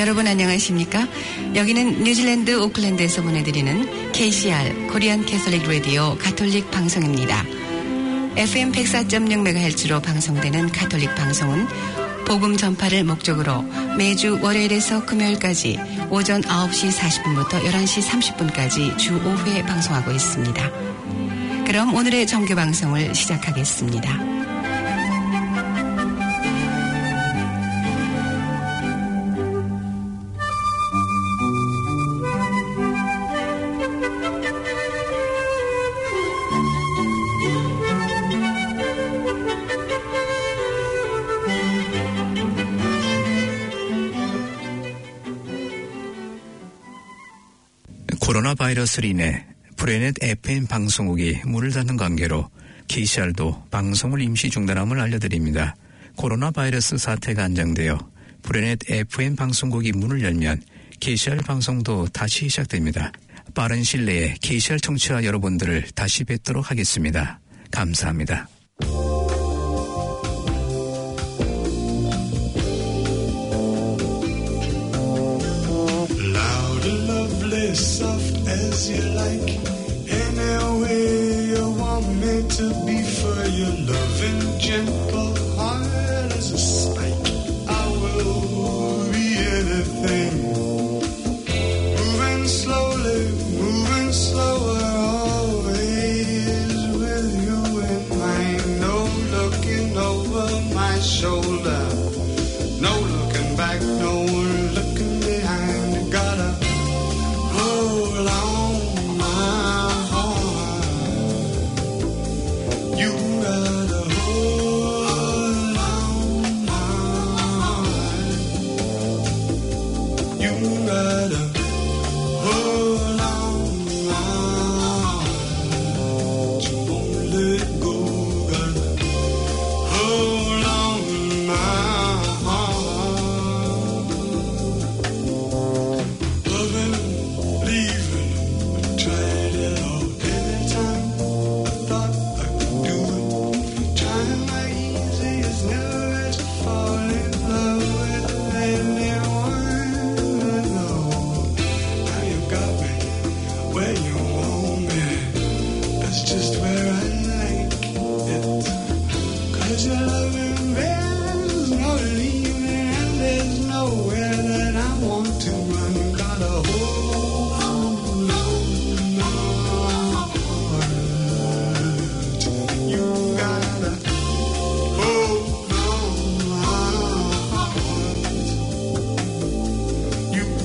여러분 안녕하십니까? 여기는 뉴질랜드 오클랜드에서 보내드리는 KCR, Korean Catholic Radio 가톨릭 방송입니다. FM 104.0MHz로 방송되는 가톨릭 방송은 복음 전파를 목적으로 매주 월요일에서 금요일까지 오전 9시 40분부터 11시 30분까지 주 5회 방송하고 있습니다. 그럼 오늘의 정규 방송을 시작하겠습니다. 코로나 바이러스로 인해 플래닛 FM 방송국이 문을 닫는 관계로 KCR도 방송을 임시 중단함을 알려드립니다. 코로나 바이러스 사태가 안정되어 플래닛 FM 방송국이 문을 열면 KCR 방송도 다시 시작됩니다. 빠른 시일 내에 KCR 청취자 여러분들을 다시 뵙도록 하겠습니다. 감사합니다. Soft as you like, any way you want me to be for your loving, gentle, hard as a spike. I will be anything. Moving slowly, moving slower, always with you in mind. No looking over my shoulder, no looking back, no one looking behind. Gotta hold on, my heart. You gotta hold on, my heart. You gotta hold on, my heart. You won't let go, gotta hold on, my heart. Loving, leaving, I tried it all. Every time I thought I could do it, trying my easiest never is to fall in love with anyone I know. Now you got me where you want me, that's just where I like it. 'Cause your loving there's no leaving and there's nowhere that I want to run. You gotta hold you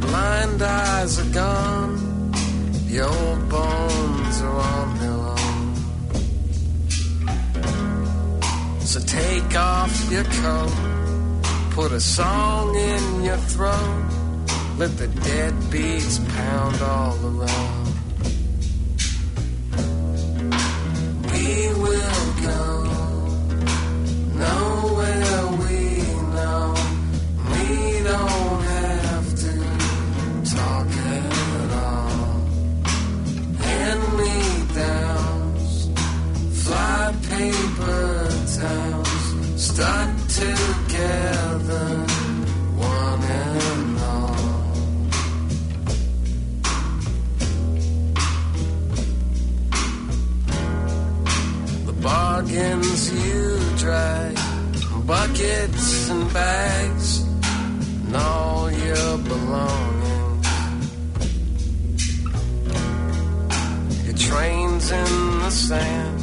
blind eyes are gone, the old bones are on their own. So take off your coat, put a song in your throat, let the dead beats pound all around. We will go nowhere we know, we don't have to talk at all. Hand-me-downs, fly paper towns, stuck together, one and all. The bargains you drag, buckets and bags, and all your belongings. Your train's in the sand,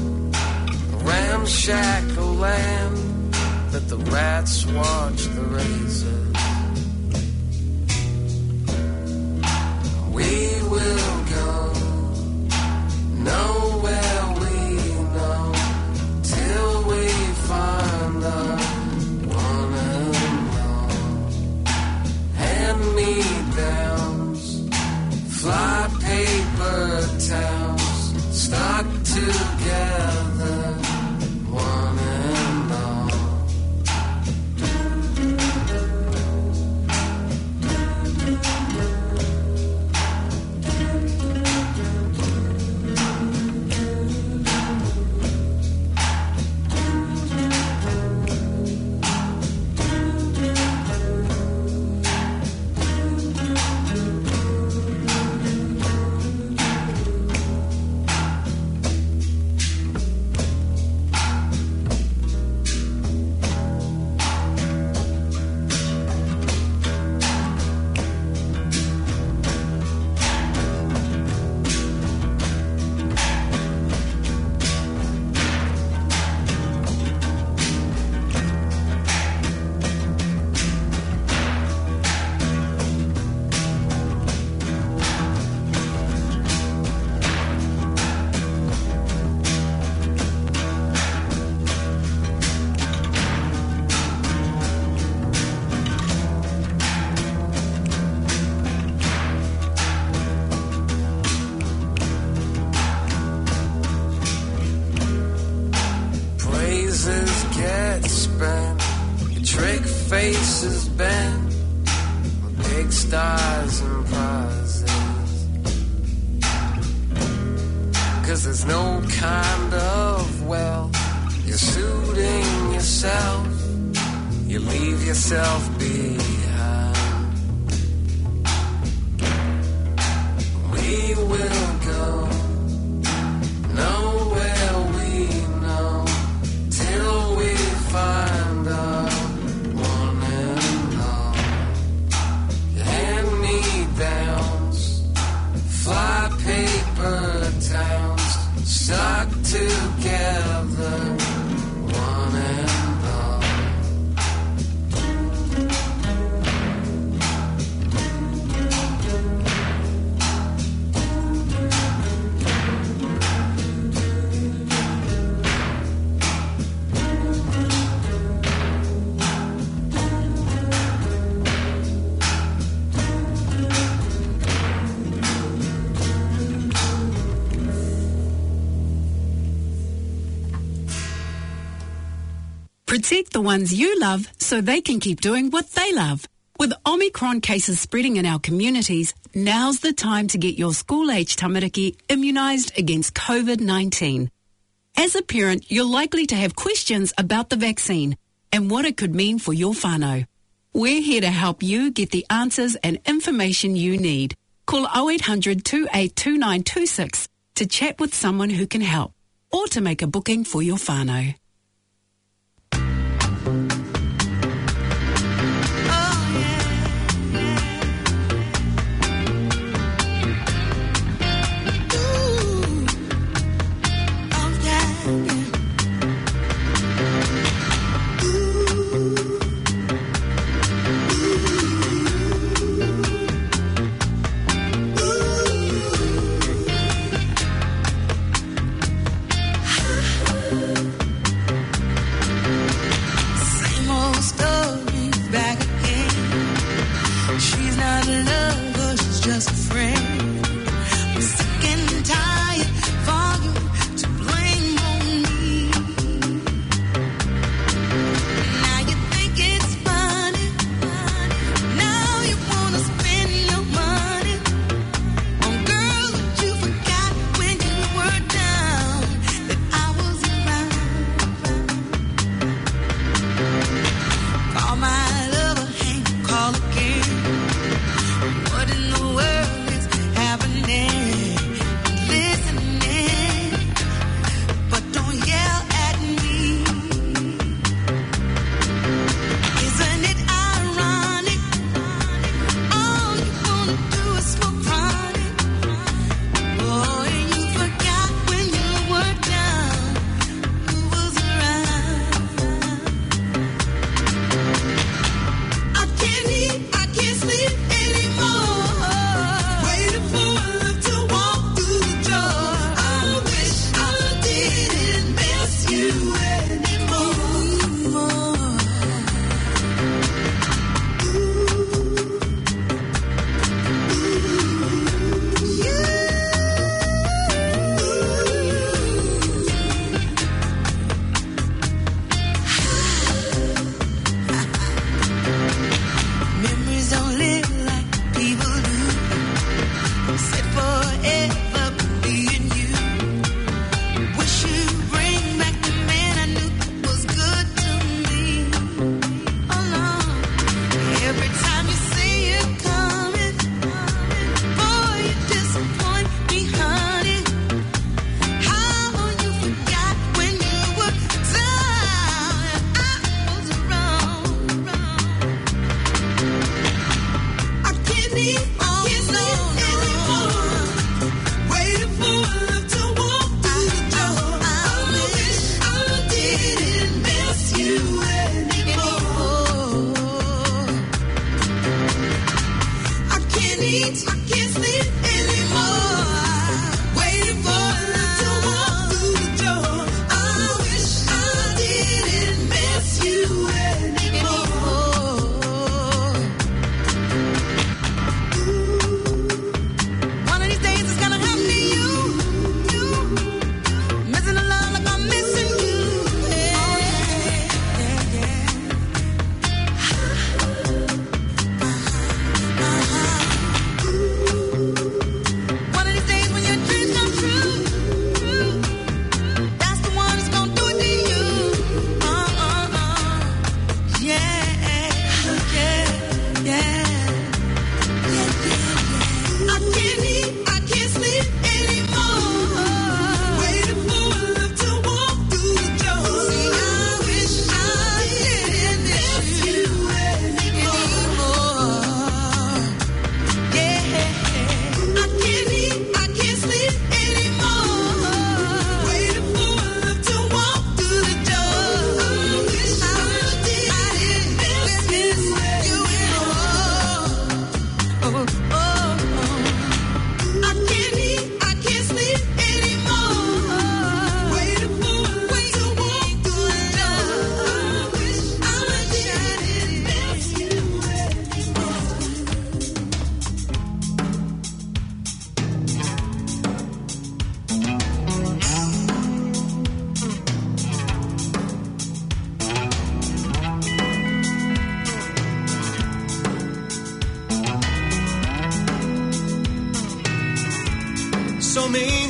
a ramshackle land that the rats watch the razors. We will go nowhere we know till we find the one and all. Hand-me-downs, fly paper towns, stuck together, one and all. Protect the ones you love so they can keep doing what they love. With Omicron cases spreading in our communities, now's the time to get your school-aged tamariki immunised against COVID-19. As a parent, you're likely to have questions about the vaccine and what it could mean for your whānau. We're here to help you get the answers and information you need. Call 0800 282926 to chat with someone who can help or to make a booking for your whānau.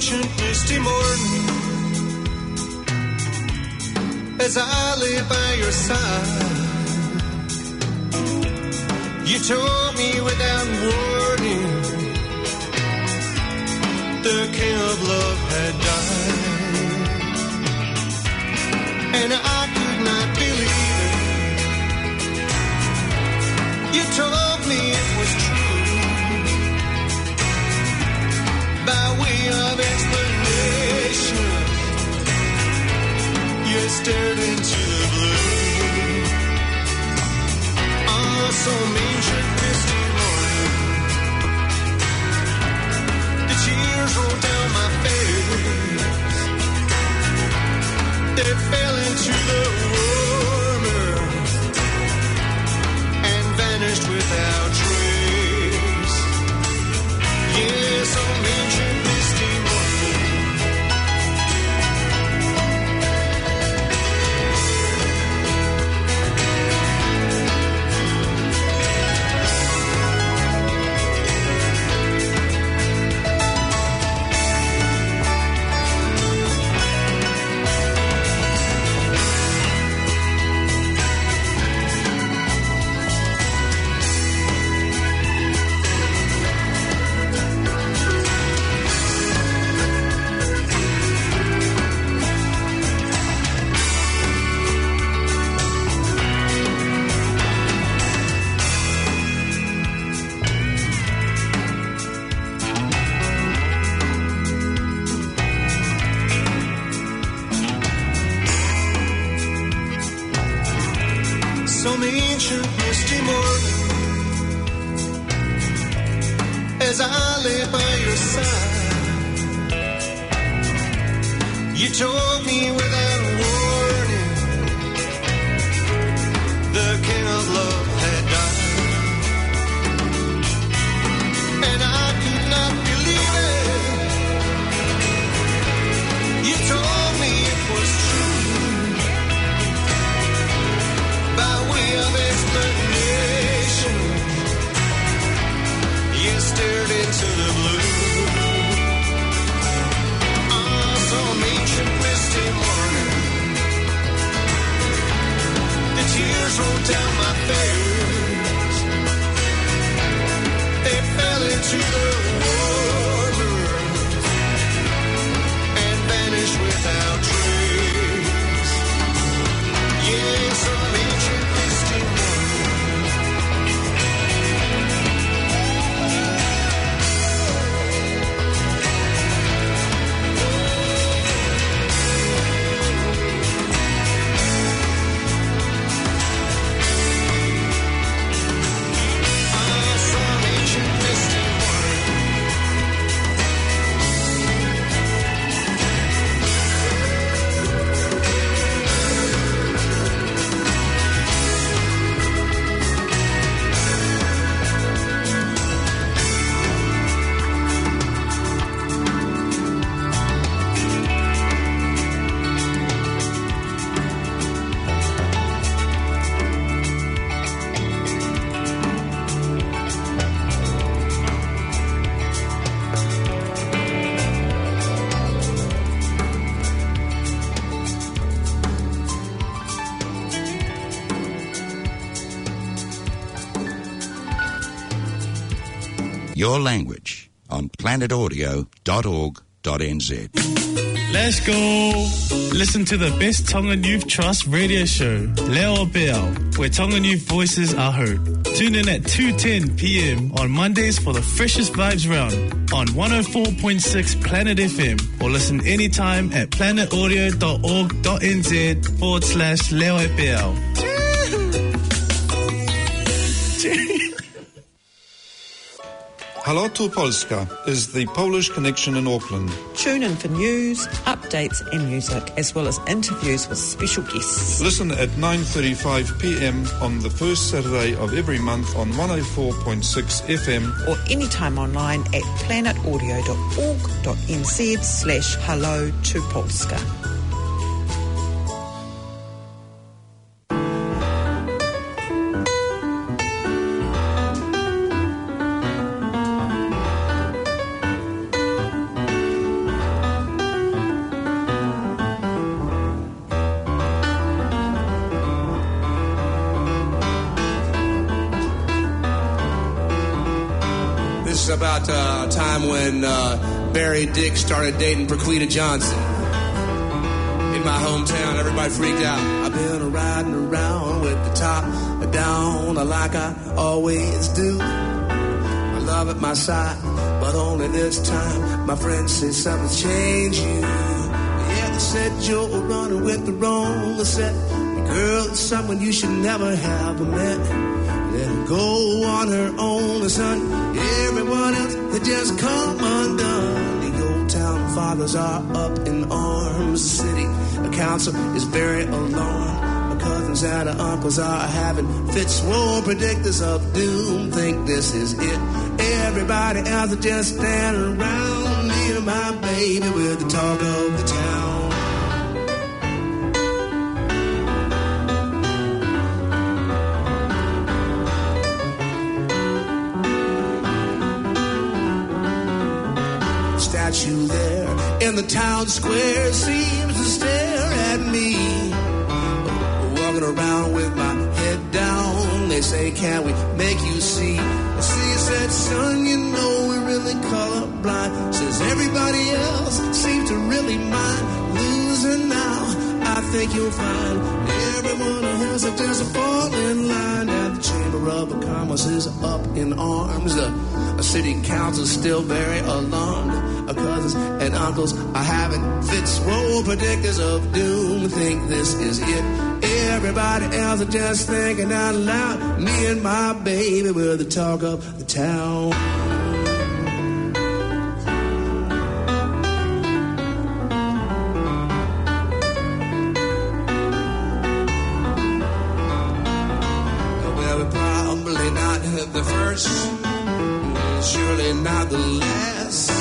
ancient misty morning, as I lay by your side, you told me without warning the king of love had died, and I could not believe it. You told me it was true. By way of explanation, you stared into the blue. Oh, some ancient misty morning, the tears rolled down my face. They fell into the warmer and vanished without trace. Yes, some ancient misty morning. Your language on planetaudio.org.nz. Let's go. Listen to the best Tongan Youth Trust radio show, Leo Biao, where Tongan youth voices are heard. Tune in at 2:10 p.m. on Mondays for the freshest vibes round on 104.6 Planet FM, or listen anytime at planetaudio.org.nz/Leo Biao. Hello to Polska is the Polish connection in Auckland. Tune in for news, updates and music, as well as interviews with special guests. Listen at 9:35 p.m. on the first Saturday of every month on 104.6 FM. Or anytime online at planetaudio.org.nz/hello to Polska. talks about a time when Barry Dick started dating Perquita Johnson. In my hometown, everybody freaked out. I've been riding around with the top down like I always do. My love at my side, but only this time my friend said something's changed you. Yeah, they said you're running with the wrong set. Girl, it's someone you should never have met. Let her go on her own, son. Everyone else, they just come undone. The old town fathers are up in arms. The city, the council is very alarmed. My cousins and her uncles are having fits. War predictors of doom think this is it. Everybody else is just standing around. Me and my baby, we're the talk of the town. You there in the town square seems to stare at me. Walking around with my head down, they say, "Can we make you see?" I see, said, "Son, you know we're really colorblind." Says everybody else seems to really mind losing now. I think you'll find everyone else if there's a fall in line. Now the Chamber of Commerce is up in arms. A city council still very alarmed. Our cousins and uncles are having fits. Woe predictors of doom think this is it. Everybody else are just thinking out loud. Me and my baby, we're the talk of the town. Well, we're probably not the first, surely not the last.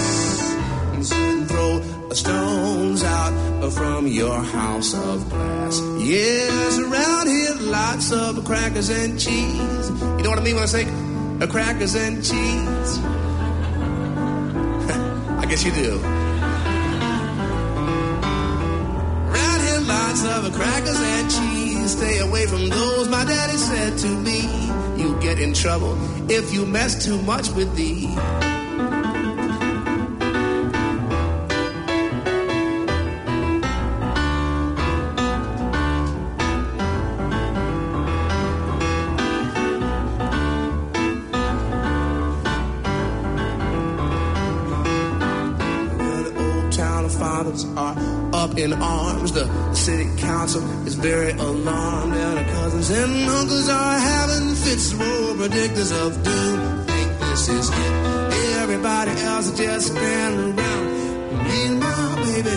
And throw stones out from your house of glass. Yes, around here, lots of crackers and cheese. You know what I mean when I say crackers and cheese? I guess you do. Around here, lots of crackers and cheese. Stay away from those, my daddy said to me. You'll get in trouble if you mess too much with these. In arms, the city council is very alarmed, and our cousins and uncles are having fits. War predictors of doom think this is it. Everybody else is just standing around. Me and my baby, we're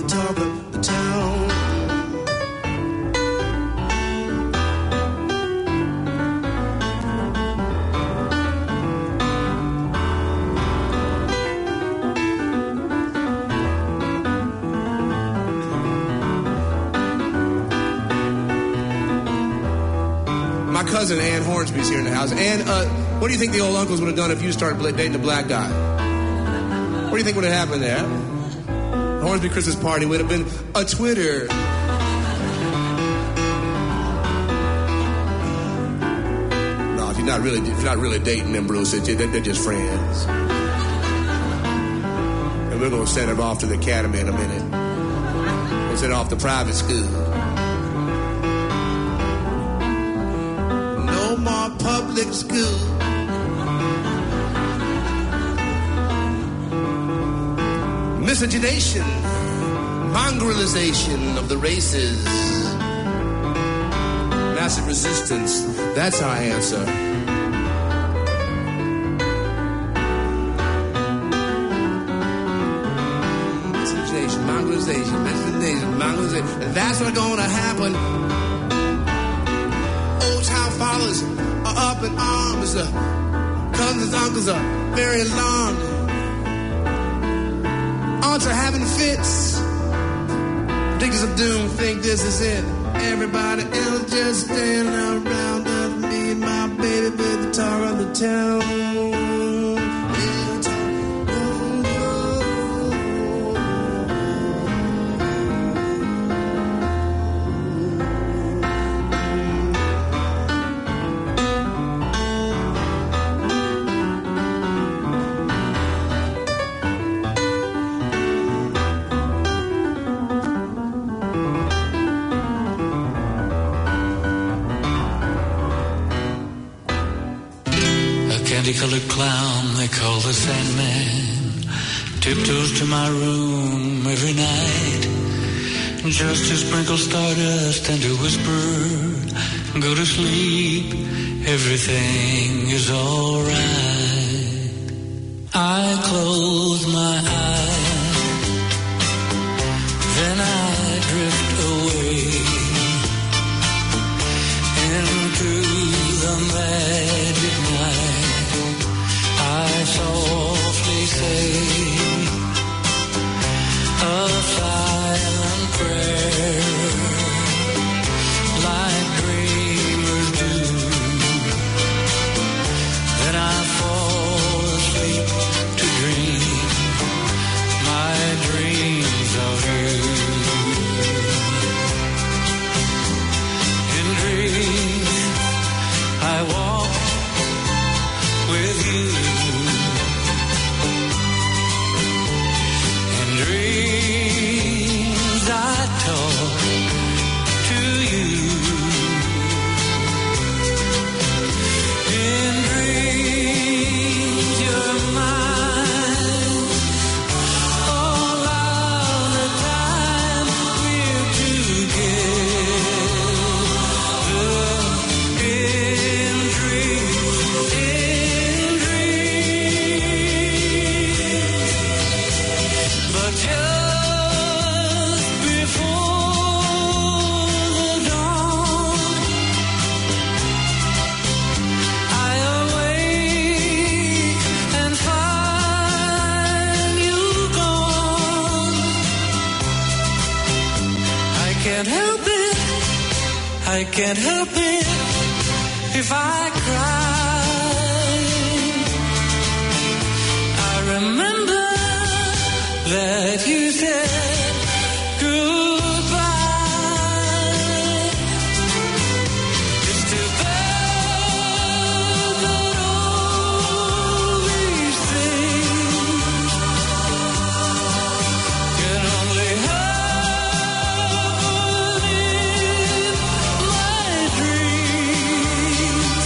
the talk of the town. Cousin Ann Hornsby's here in the house. And what do you think the old uncles would have done if you started dating a black guy? What do you think would have happened there? The Hornsby Christmas party would have been a Twitter. No, if you're not really dating them, Bruce, they're just friends. And we're gonna send them off to the academy in a minute. We'll send off to private school. Public school. Miscegenation, mongrelization of the races. Massive resistance, that's our answer. Miscegenation, mongrelization, and that's what's gonna happen. Old town fathers are up in arms. Cousins and uncles are very alarmed. Aunts are having fits. Predictors of doom think this is it. Everybody else just standing around us. Me and my baby, with the tar of the town. particular clown they call the Sandman tiptoes to my room every night just to sprinkle stardust and to whisper, go to sleep, everything is alright. I close my eyes, then I drift away into the magic night. I softly say a silent prayer like dreamers do. Then I fall asleep to dream my dreams of you. In dreams I walk with you. In dreams I talk to you. In dreams you're mine. All of the time we're together. In dreams, in dreams. But just before the dawn, I awake and find you gone. I can't help it, I can't help it if I cry. I remember that you said goodbye. It's too bad that all these things can only happen in my dreams.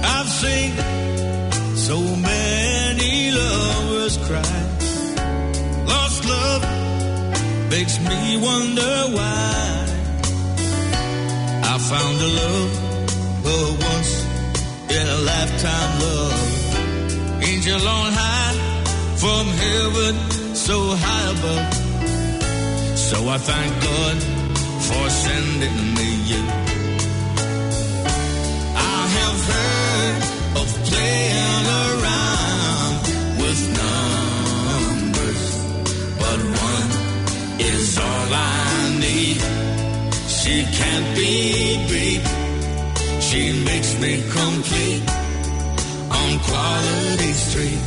I've seen so many lovers cry. Lost love makes me wonder why. I found a love, but once in a lifetime love. Angel on high from heaven, so high above. So I thank God for sending me you. I have heard of playing around with numbers, but one is all I need. She can't be beat. She makes me complete on Quality Street.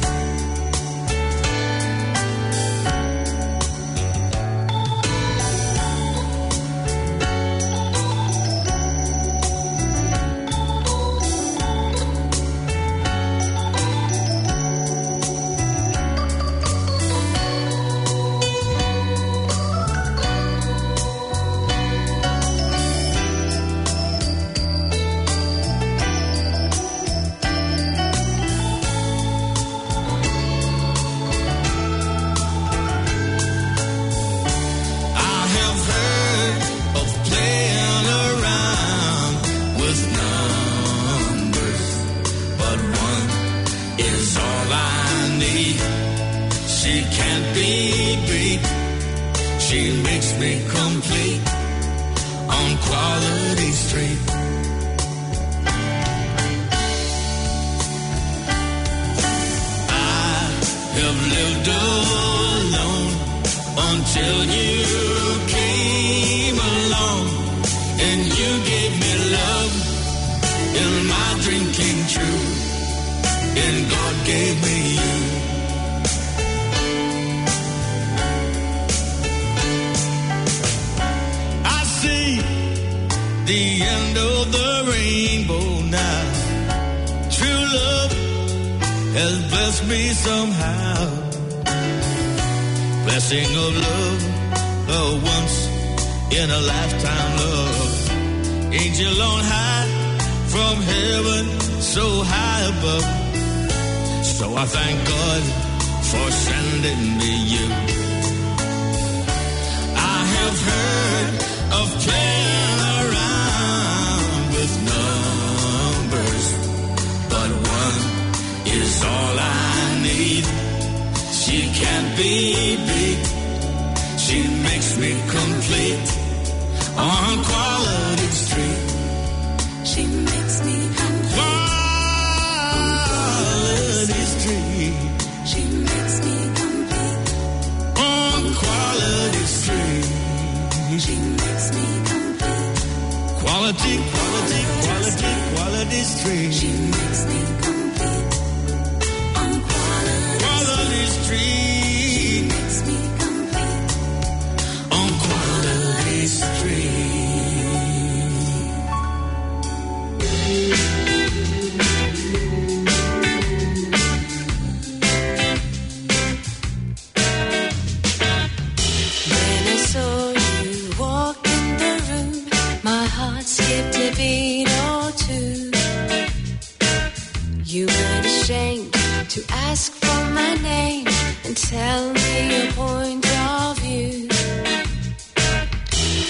I have heard of playing around with numbers, but one is all I need. She can't be beat. She makes me complete on Quality Street. have lived alone until you came along and you gave me love and my dream came true and God gave me you. I see the end of the rainbow now. True love has blessed me somehow. Blessing of love, a once in a lifetime love. Angel on high from heaven, so high above. So I thank God for sending me you. I have heard of playing around with numbers, but one is all I need. She can't be beat. She makes me complete on Quality Street. She makes me complete on Quality Street. She makes me complete on Quality Street. She makes me complete. Quality, quality, quality, quality street. She makes me complete. She makes me complete on Quality Street. When I saw you walk in the room, my heart skipped a beat or two. You weren't ashamed to ask for my name. Tell me your point of view.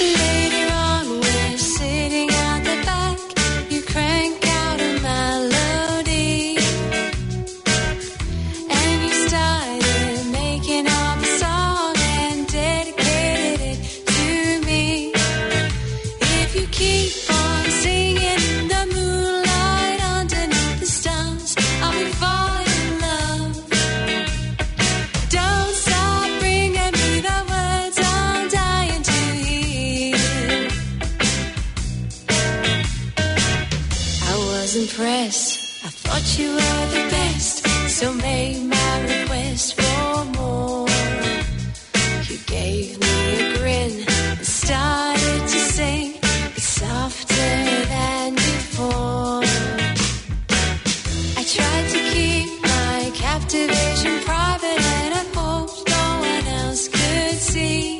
Later on, we're sitting at the back. You crank out a melody, and you started making up a song and dedicated it to me. If you keep on singing in the moonlight underneath the stars, I'll be falling. I thought you were the best, so made my request for more. You gave me a grin and started to sing, it's softer than before. I tried to keep my captivation private and I hoped no one else could see.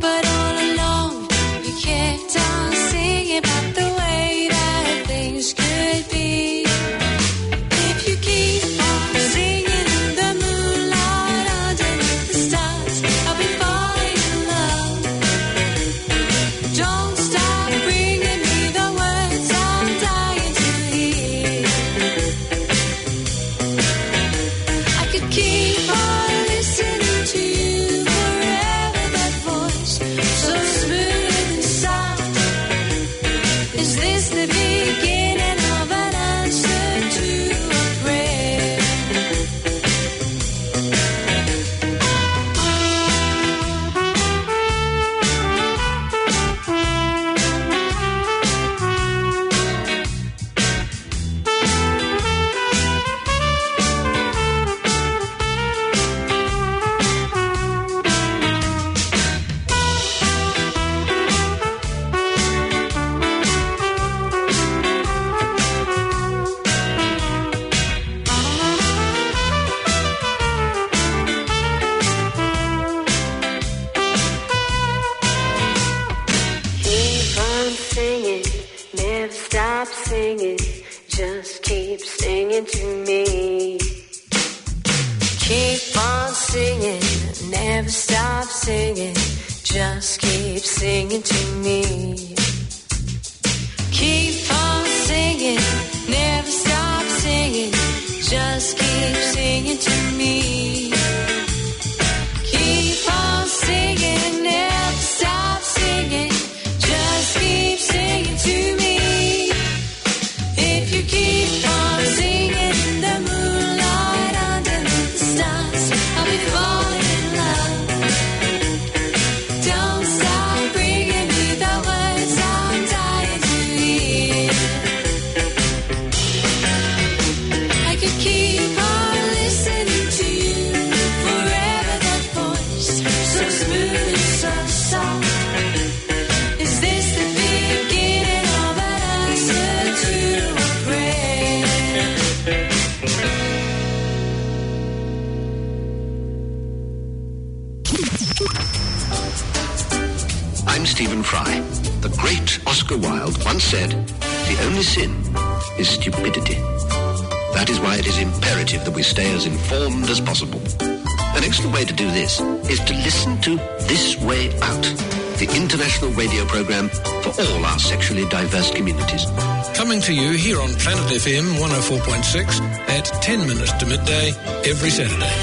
But all along, you kept on singing about the way that things could be. If you keep on singing in the moonlight underneath the stars, I'll be falling in love. Don't stop bringing me the words I'm dying to hear. I could keep on listening to you forever, that voice so smooth and soft. Is this the beginning of an answer to a prayer? Keep on singing, never stop singing, just keep singing to me. Keep on singing, never stop singing, just keep singing to me. Keep on singing, never stop singing, just keep singing to me. Keep on singing, never stop singing, just keep singing to me. If you keep on singing in the moonlight under I'm Stephen Fry. The great Oscar Wilde once said, "The only sin is stupidity." That is why it is imperative that we stay as informed as possible. An excellent way to do this is to listen to This Way Out, the international radio program for all our sexually diverse communities. Coming to you here on Planet FM 104.6 at 10 minutes to midday every Saturday.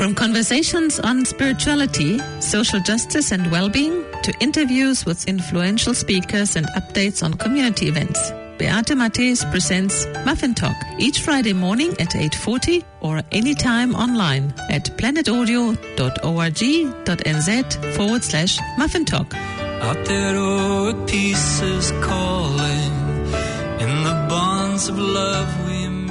From conversations on spirituality, social justice and well-being to interviews with influential speakers and updates on community events, Beate Matthes presents Muffin Talk each Friday morning at 8:40 or anytime online at planetaudio.org.nz/Muffin Talk. Out there old pieces calling in the bonds of love we meet.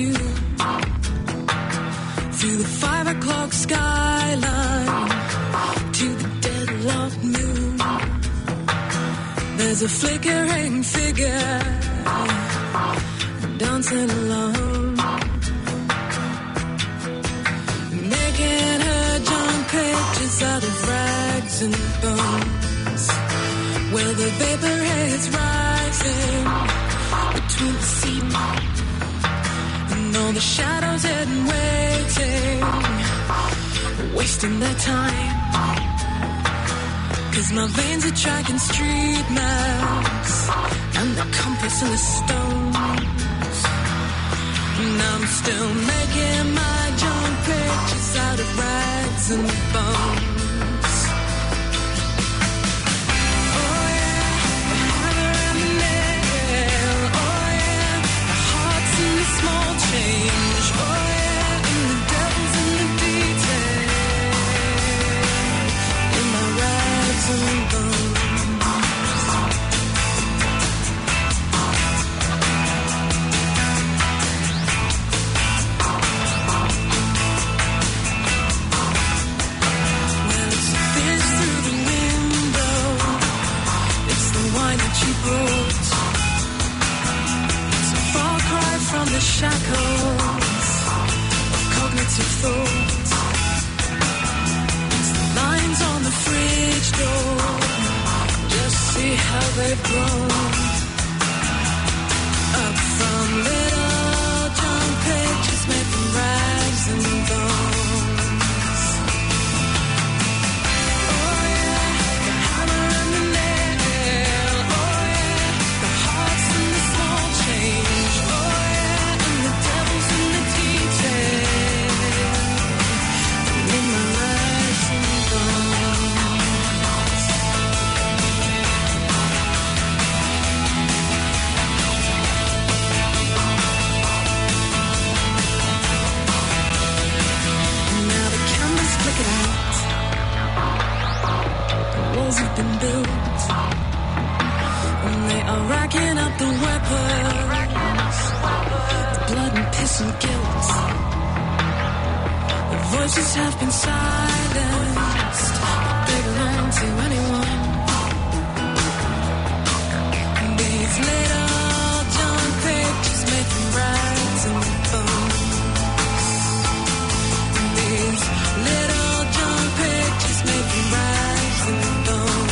you through the 5 o'clock skyline to the deadlocked moon. There's a flickering figure dancing alone, making her junk pictures out of rags and bones. Well, the vapor is rising between the seat. All the shadows in waiting, wasting their time, 'cause my veins are tracking street maps and the compass and the stones. And I'm still making my junk pictures out of rags and bones. Oh yeah, the hammer and the nail. Oh yeah, the hearts and the small change, oh yeah, and the devil's in the detail, in my rags and bones. Well, it's the fish through the window, it's the wine that you brought, it's a far cry from the shackles. Thoughts. It's the lines on the fridge door, just see how they've grown. Up from little junk pictures made from rags and bones. Oh yeah, the hammer and the nail. Oh yeah, the hearts and the small change. Oh yeah, and the devil's in the detail. Have been built, and they are racking up the weapons, the blood and piss and guilt. The voices have been silenced, but they belong to anyone. These little junk pictures made from rags and bones. These little junk pictures made from rags and bones.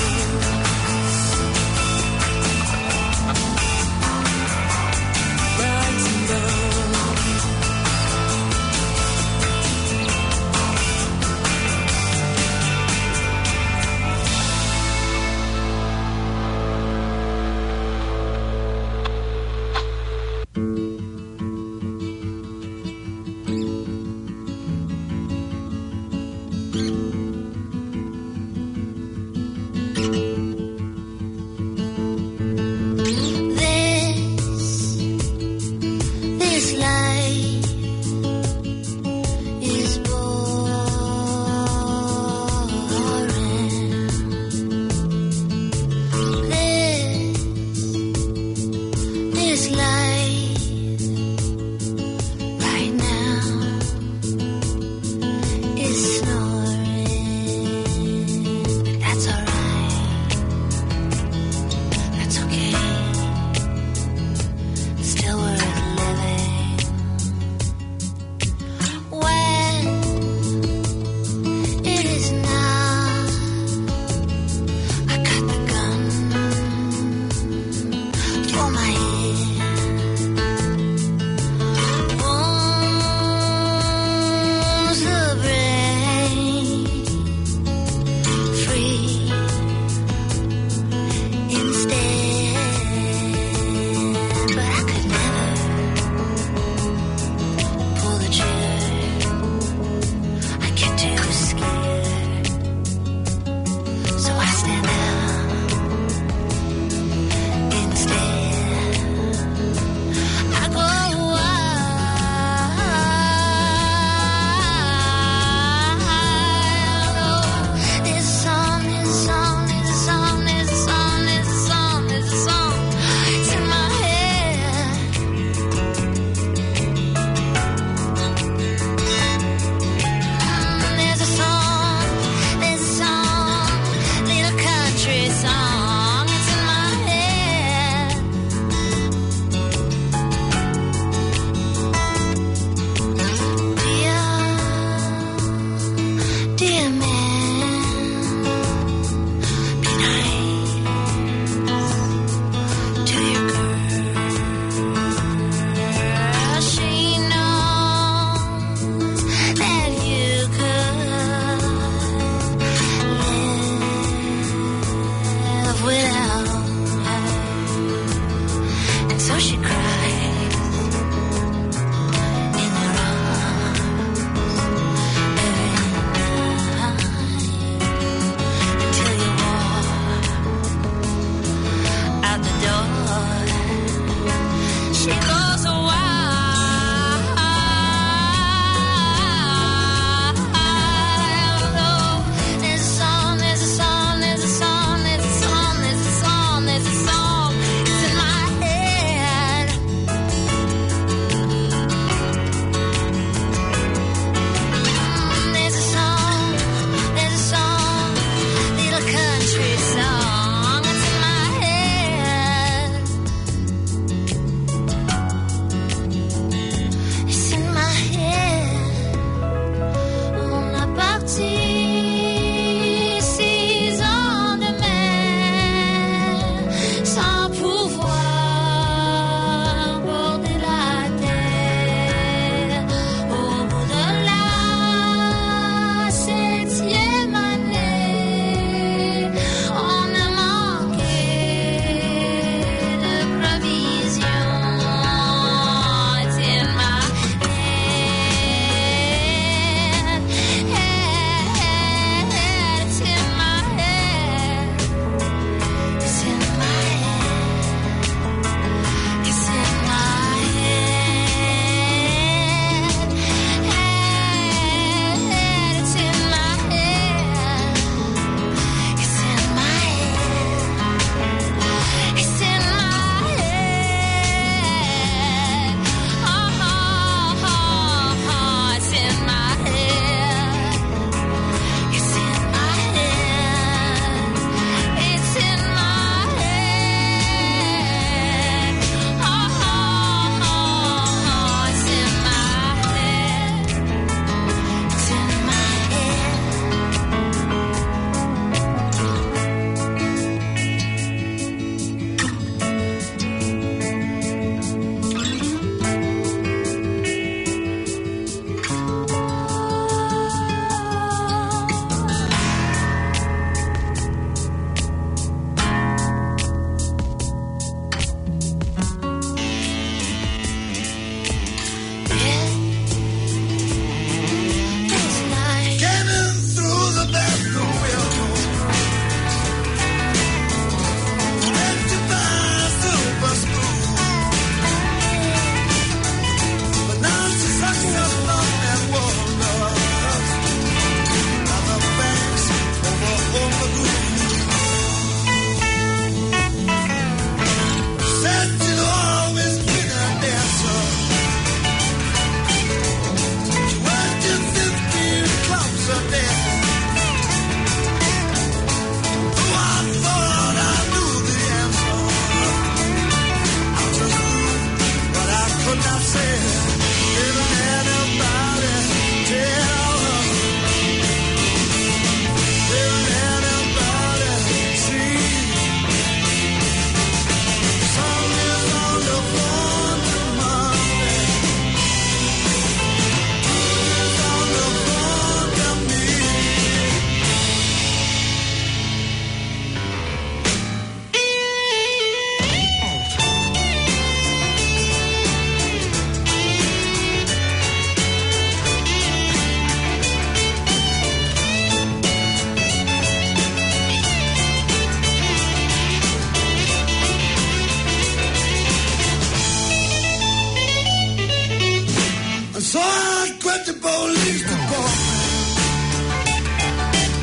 like what the bowl leaves the bowl.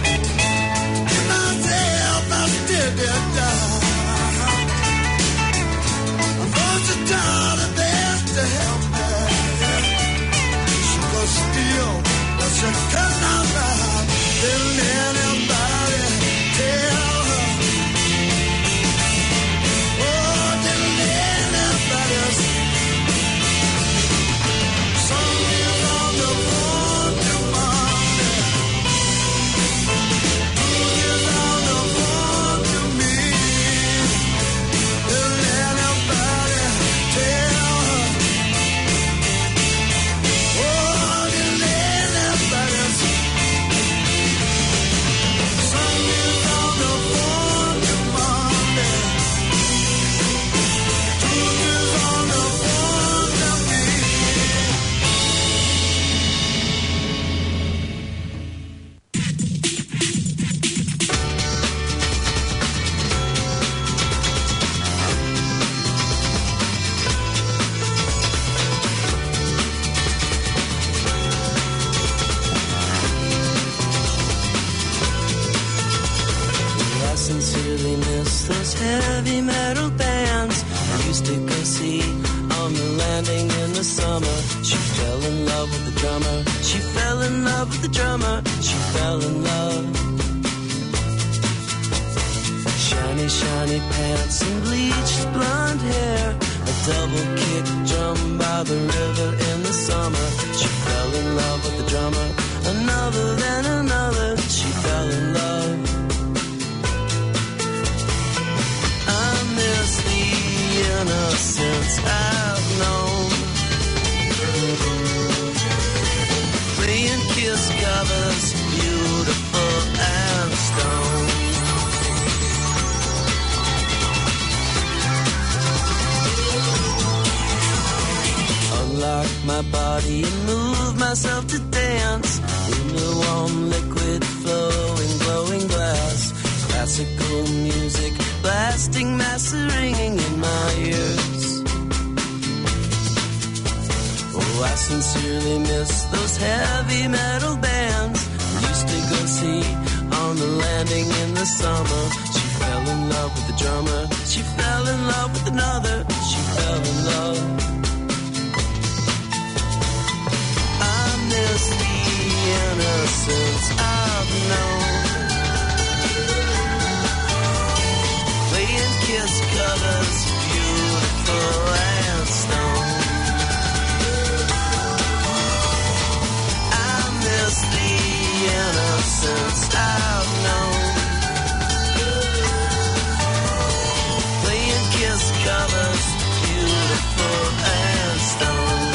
And I say, I still get down. I'm going to town and they ask to help me. She goes steal, but she cannot ride. Didn't anybody tell her? Oh, didn't anybody say? Those heavy metal bands I used to go see on the landing in the summer. She fell in love with the drummer. She fell in love with the drummer. She fell in love. Shiny, shiny pants and bleached blonde hair. A double kick drum by the river in the summer. She fell in love with the drummer. Another than another. She fell in love. Innocence I've known, playing kiss covers, beautiful and stone. Unlock my body and move myself to dance in the warm liquid flowing, glowing glass. Classical music blasting, mass ringing in my ears. Oh, I sincerely miss those heavy metal bands I used to go see on the landing in the summer. She fell in love with the drummer. She fell in love with another. She fell in love. I miss the innocence I've known. Kiss covers, beautiful and stone. I miss the innocence I've known. Playing kiss covers, beautiful and stone.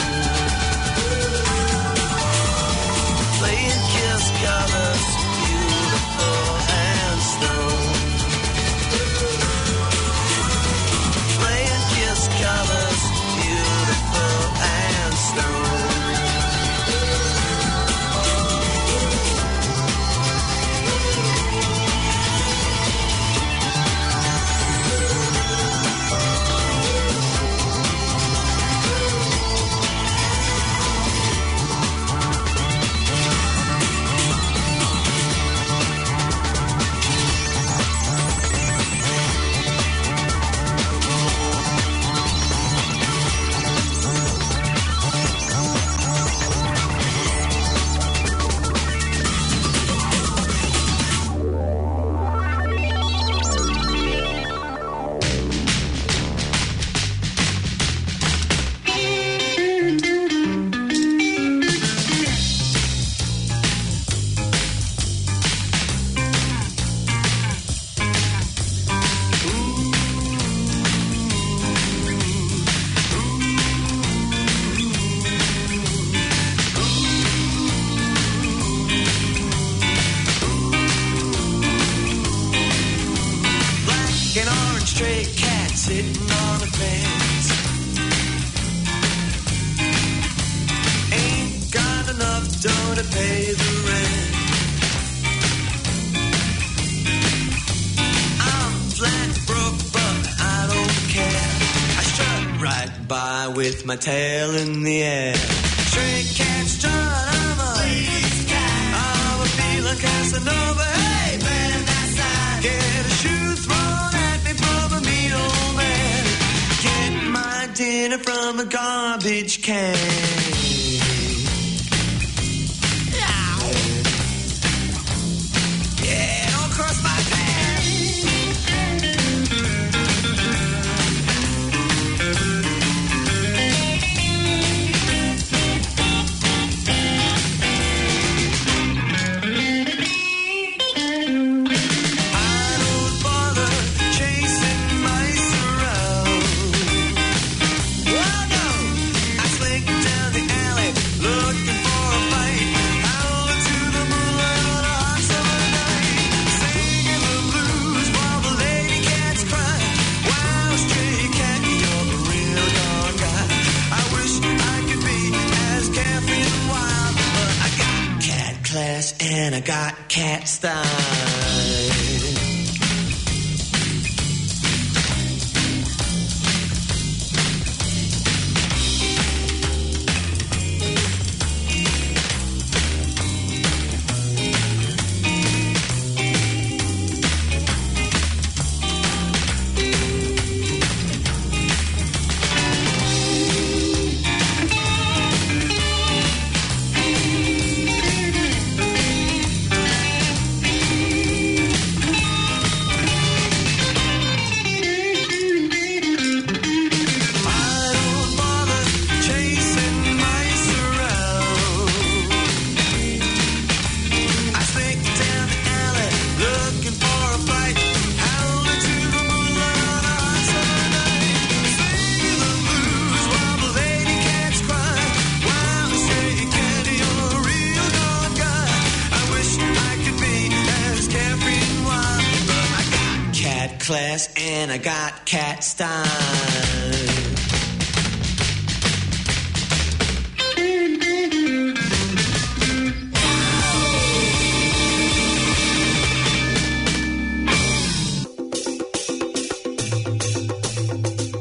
Playing kiss covers, beautiful and stone. Covers, beautiful and stone. My tail in the air. Stray cats jump. container from a garbage can. And I got cat style.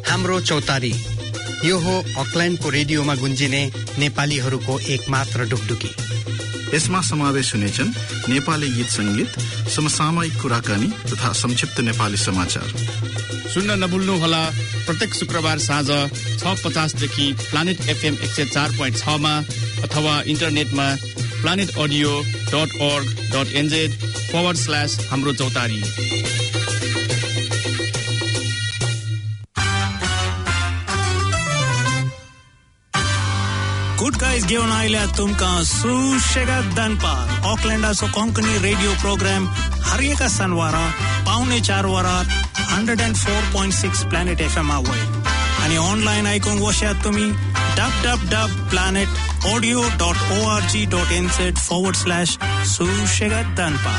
हाम्रो चौतारी यो हो Auckland को radio मा गुन्जिने नेपालीहरु को एकमात्र ढुकढुकी. यसमा समावेश हुनेछन् नेपाली गीत संगीत, समसामयिक कुराकानी तथा संक्षिप्त नेपाली समाचार. सुन्न नभुल्नु होला प्रत्येक शुक्रबार साँझ 6:50 देखि प्लानेट FM 104.6 मा अथवा इन्टरनेटमा planetaudio.org.nz/hamrochautari. Good guys, Geonaila Tumka Su Shega Danpa, Aucklanda So Konkani radio program, Harieka Sanwara, Paune Charwara, 104.6 Planet FM away. Ani online icon washatumi, www.planetaudio.org.nz/Su Shega Danpa.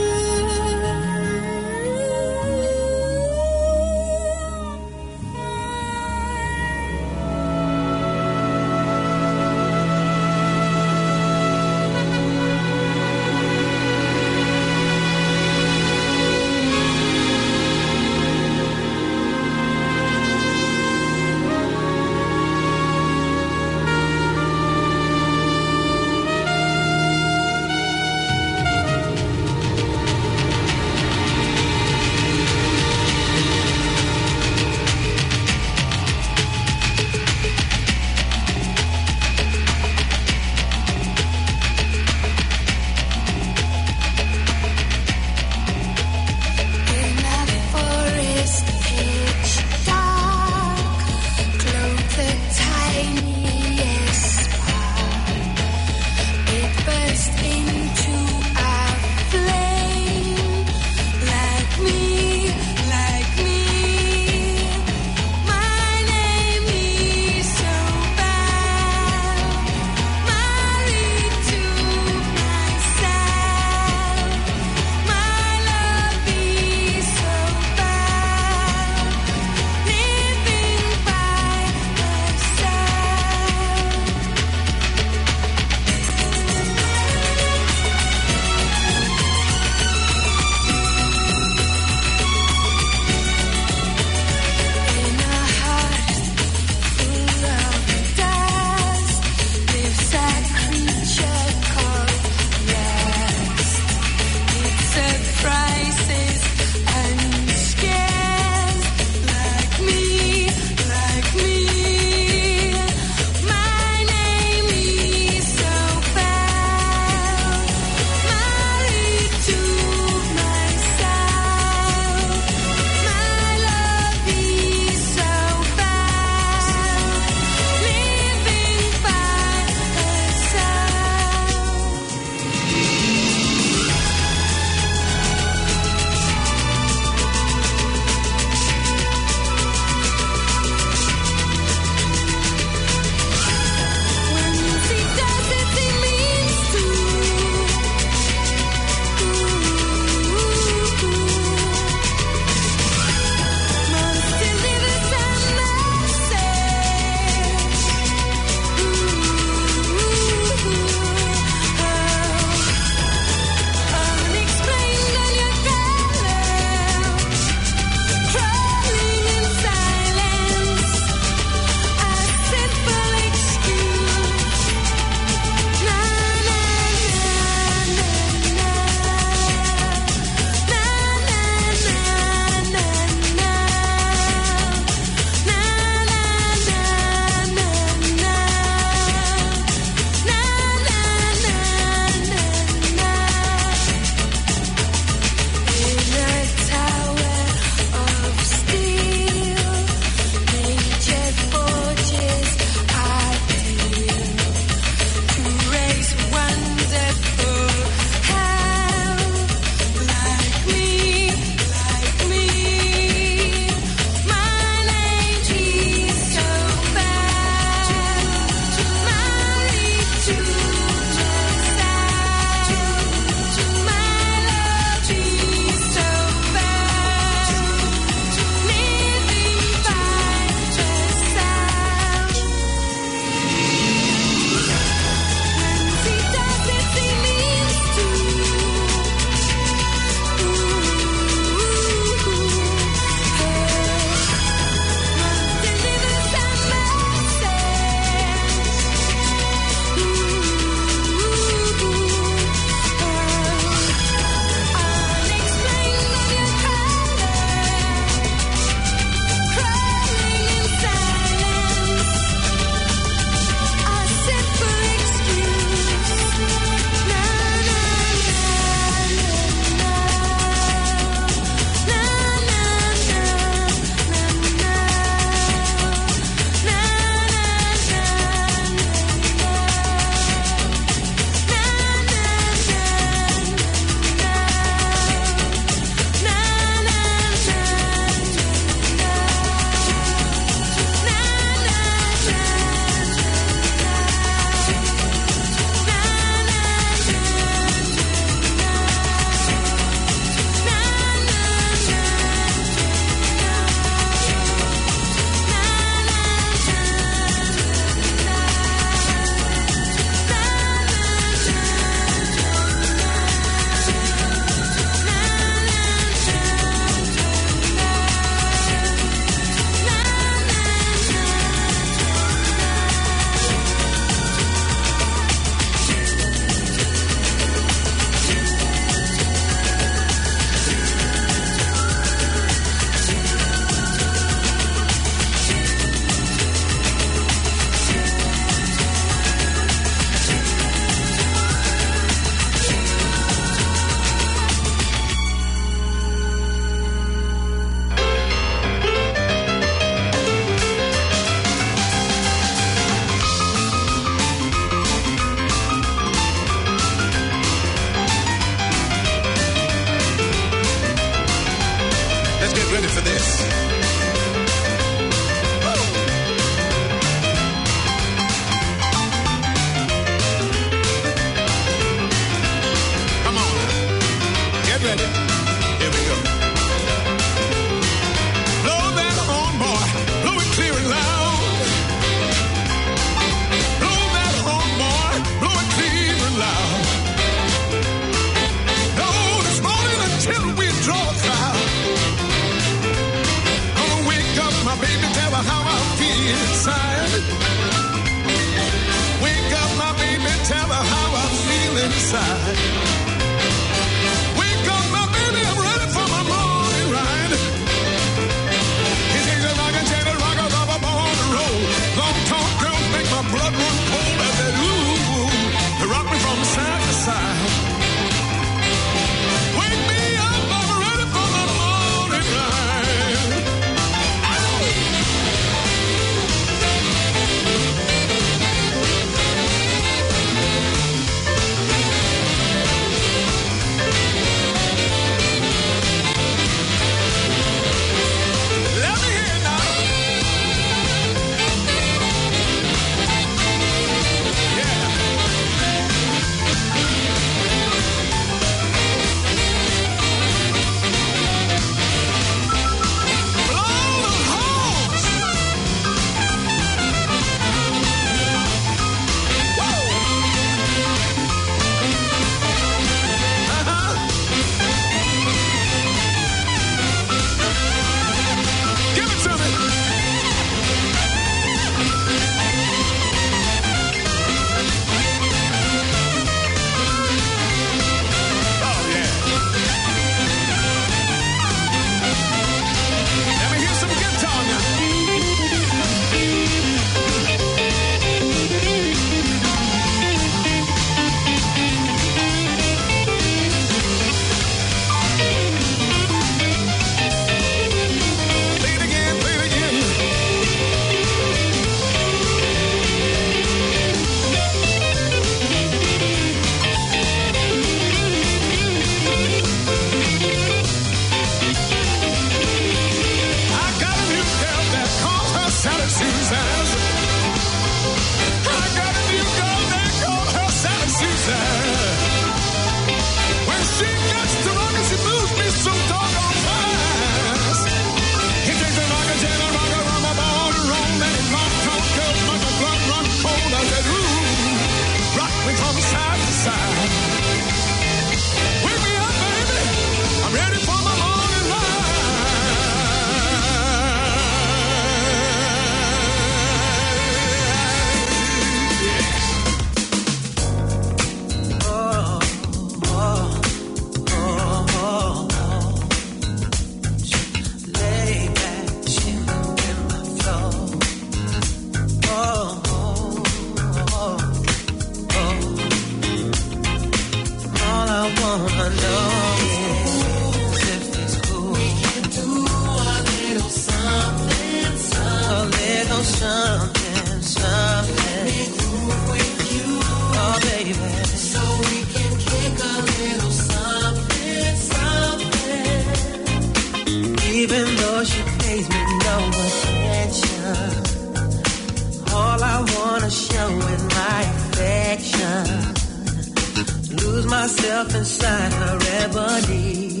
lose myself inside her ebony.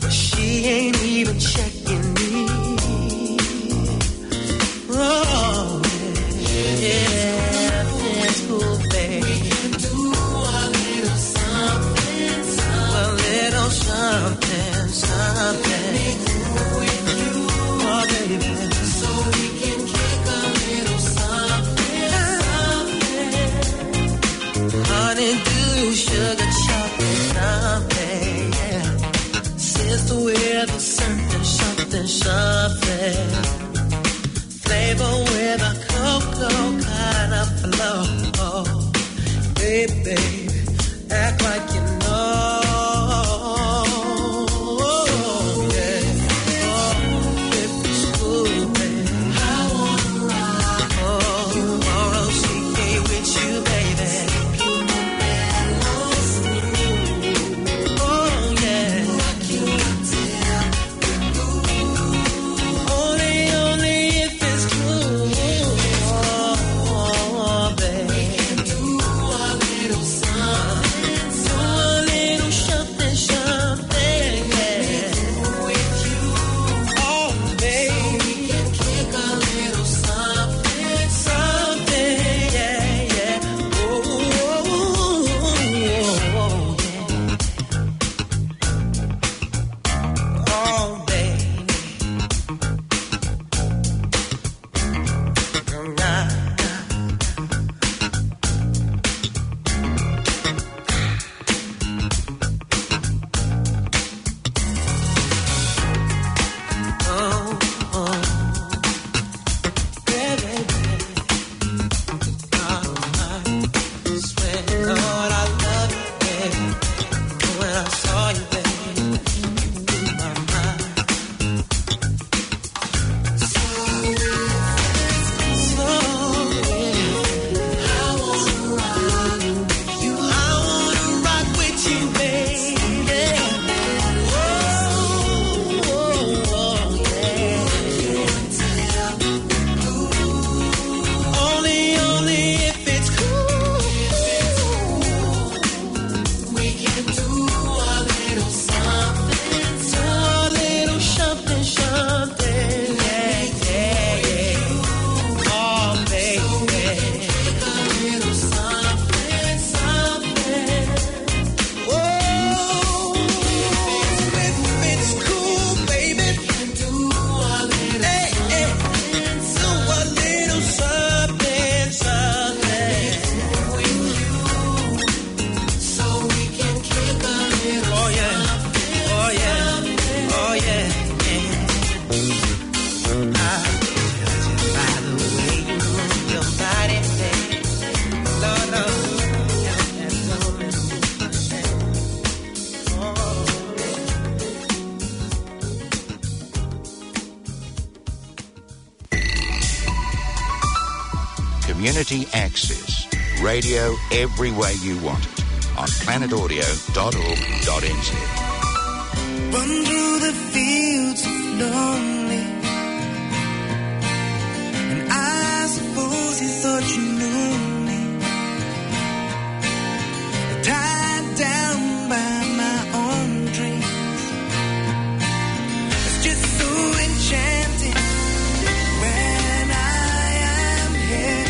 But she ain't even checking me. Oh, yeah, it's cool, babe. We can do a little something, something. A little something, something. Let me do with you, oh, baby. So we can kick a little something, something. Honey, do sugar, chocolate, something, yeah. Sister with a something, something, something. Flavor with a cocoa kind of flow. Oh, baby, baby, act like you know. Oh, yeah. Oh, if it's cool, baby, I wanna ride. Oh, tomorrow CK with you, baby. Oh, yeah. Only access radio every way you want it on planetaudio.org.nz. Run through the fields of lonely, and I suppose you thought you knew me, tied down by my own dreams. It's just so enchanting when I am here.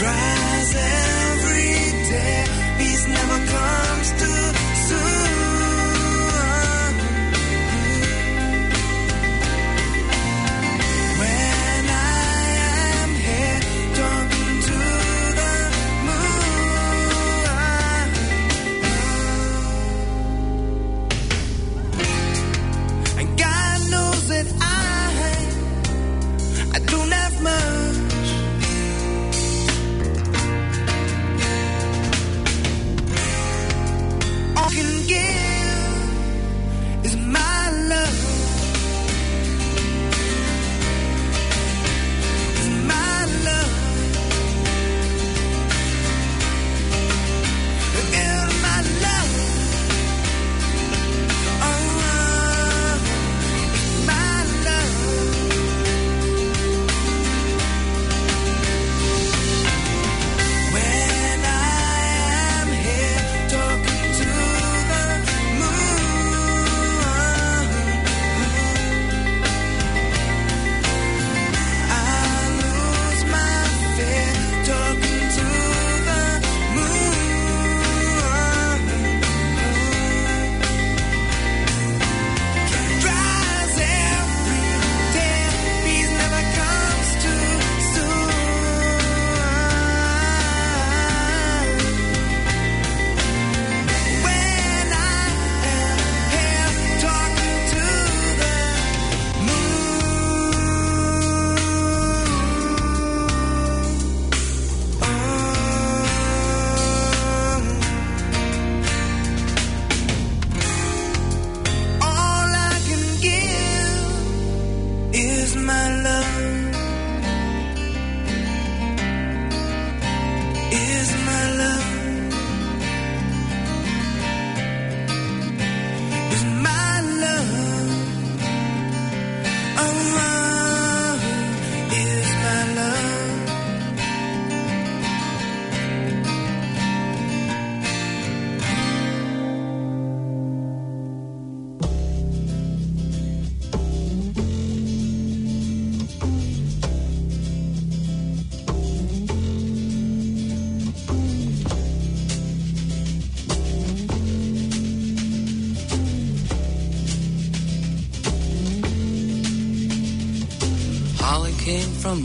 Rise every day. From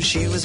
She was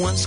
Once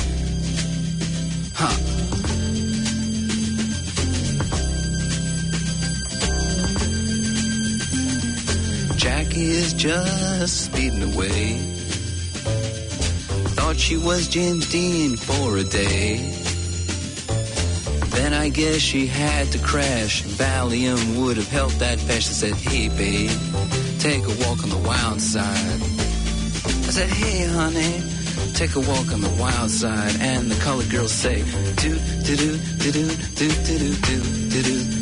Huh. Jackie is just speeding away. Thought she was James Dean for a day. Then I guess she had to crash. Valium would have helped that patch. I said, hey, babe, take a walk on the wild side. I said, hey, honey, take a walk on the wild side. And the colored girls say, do, do, do, do, do, do, do, do, do, do.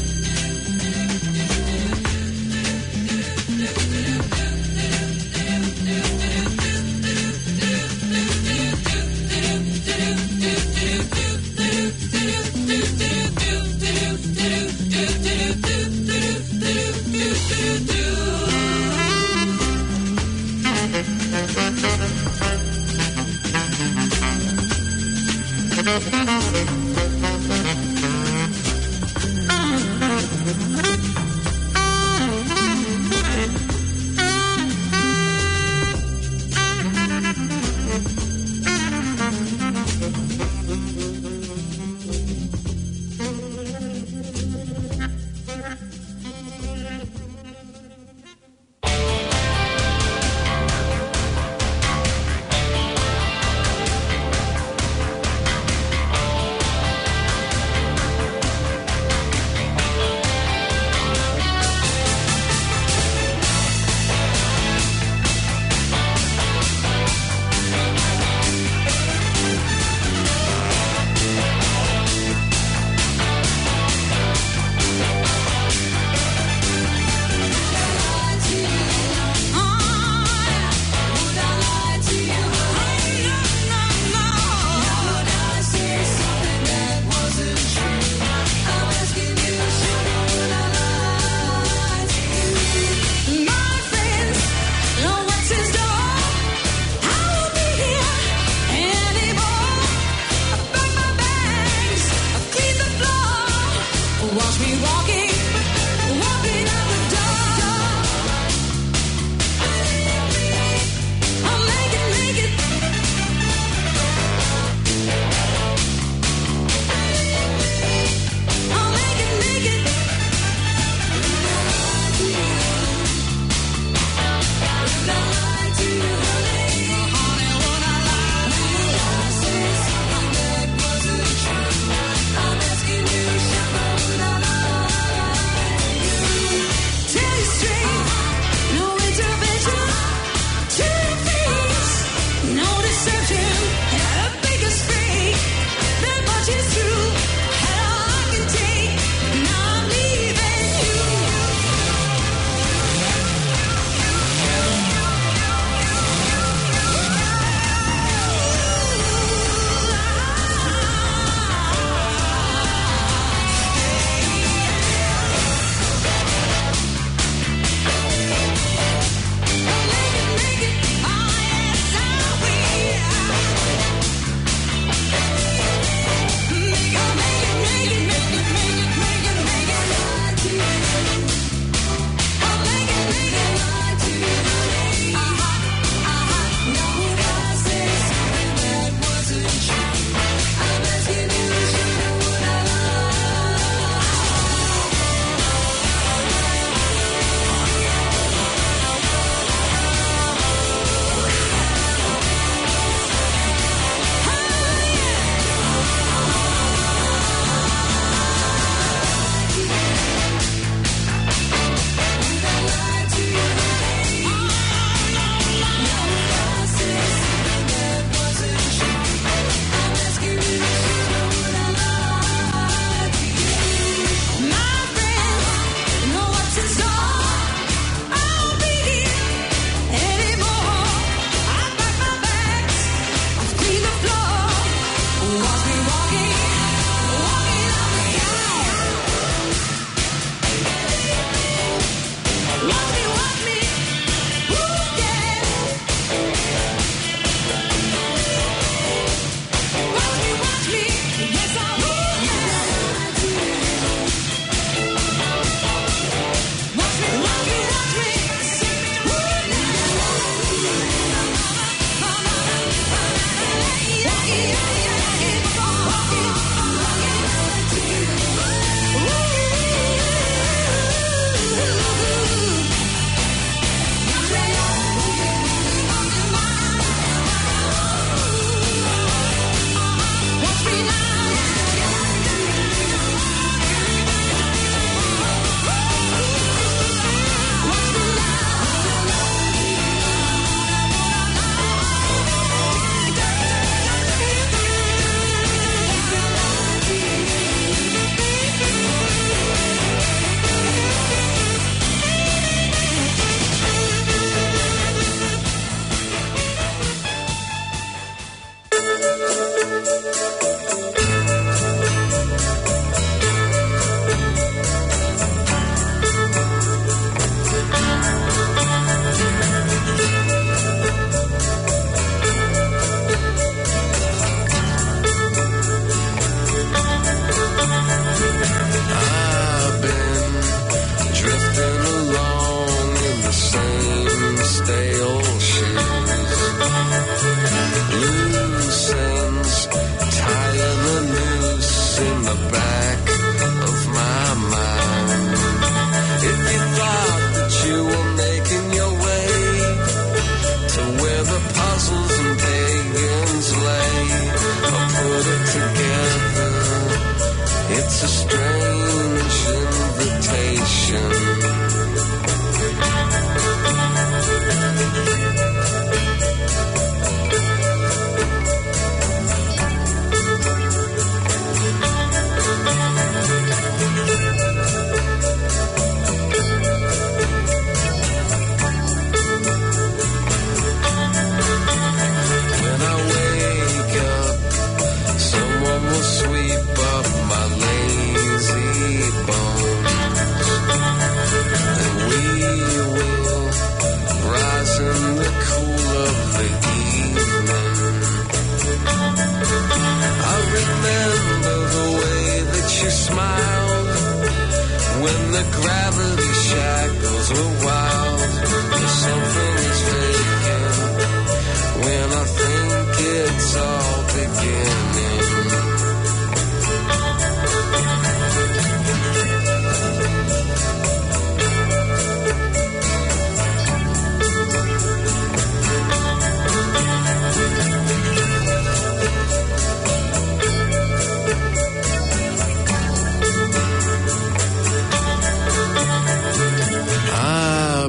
so wild, the something is faking when I think it's all beginning.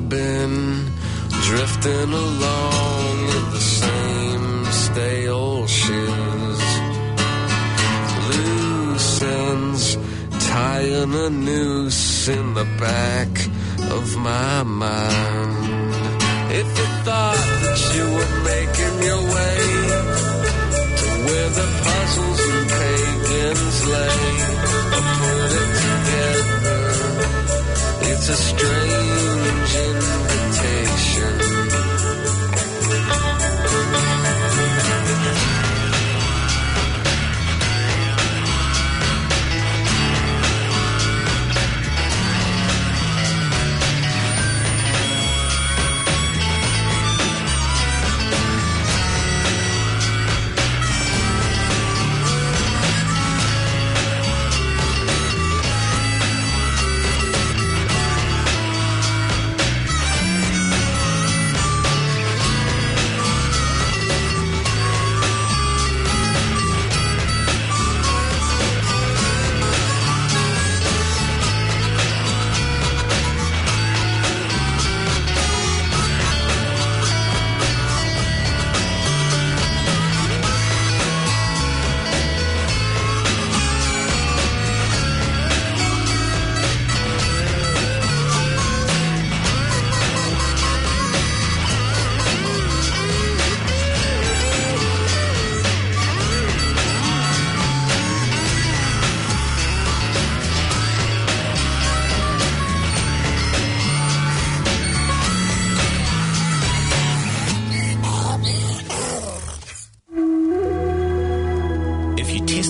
Been drifting along in the same stale shiz, loose ends tying a noose in the back of my mind. If you thought that you were making your way to where the puzzles and pagans lay, or put it together, it's a strange invitation.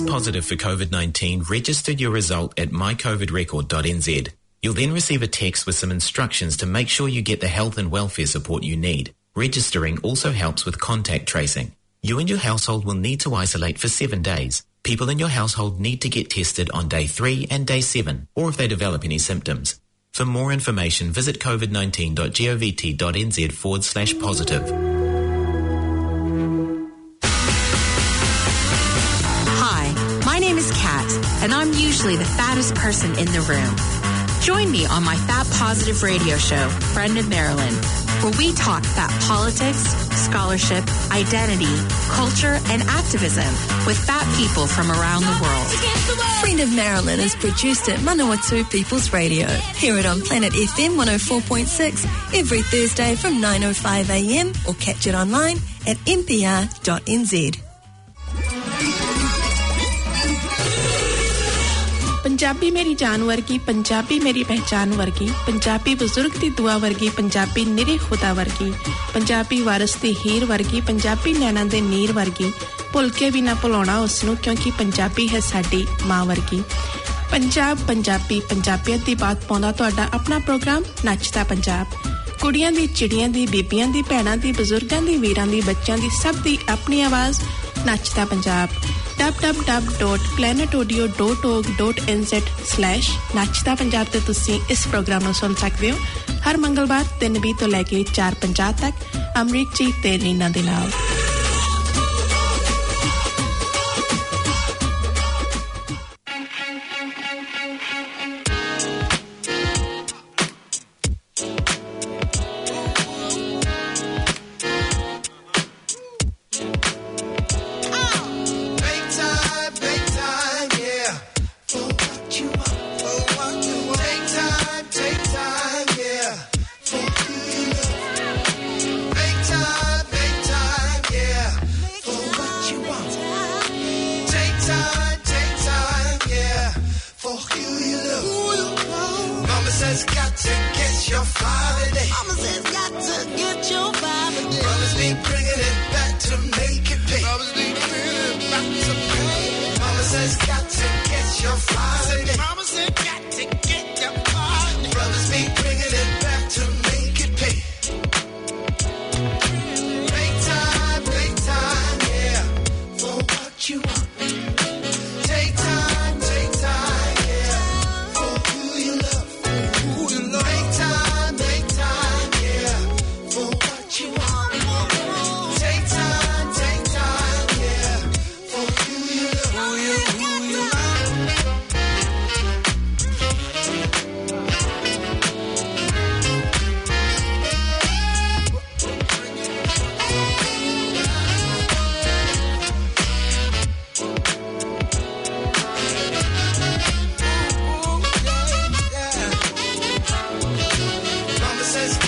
Positive for COVID-19, register your result at mycovidrecord.nz. You'll then receive a text with some instructions to make sure you get the health and welfare support you need. Registering also helps with contact tracing. You and your household will need to isolate for 7 days. People in your household need to get tested on day 3 and day 7, or if they develop any symptoms. For more information, visit covid19.govt.nz /positive. And I'm usually the fattest person in the room. Join me on my Fat Positive radio show, Friend of Marylin, where we talk fat politics, scholarship, identity, culture, and activism with fat people from around the world. Friend of Marylin is produced at Manawatu People's Radio. Hear it on Planet FM 104.6 every Thursday from 9:05 a.m. or catch it online at npr.nz. Punjabi मेरी जान वर्गी पंजाबी मेरी पहचान वर्गी पंजाबी बुजुर्ग दी दुआ वर्गी पंजाबी निरे खुदा वर्गी पंजाबी वारस दी हीर वर्गी पंजाबी नैना दे नीर वर्गी भुल के भी ना भुलाना उसनु क्योंकि पंजाबी है साडी मां वर्गी पंजाब पंजाबी पंजाबियत दी बात पाउंदा तुहाडा अपना प्रोग्राम नचता पंजाब कुड़ियां दी चिड़ियां दी बीबियां दी भैणां दी बुजुर्गां दी वीरां दी बच्चां दी सब दी अपनी आवाज़ नचता पंजाब www.planetaudio.org.nz नाचता पंजाब ते तुसी इस प्रोग्राम नु सुन सकदे हो हर मंगलवार 3:20 तो लेके 4:50 तक अमरीक जी ते रीना दे नाल Brothers be bringing it back to Give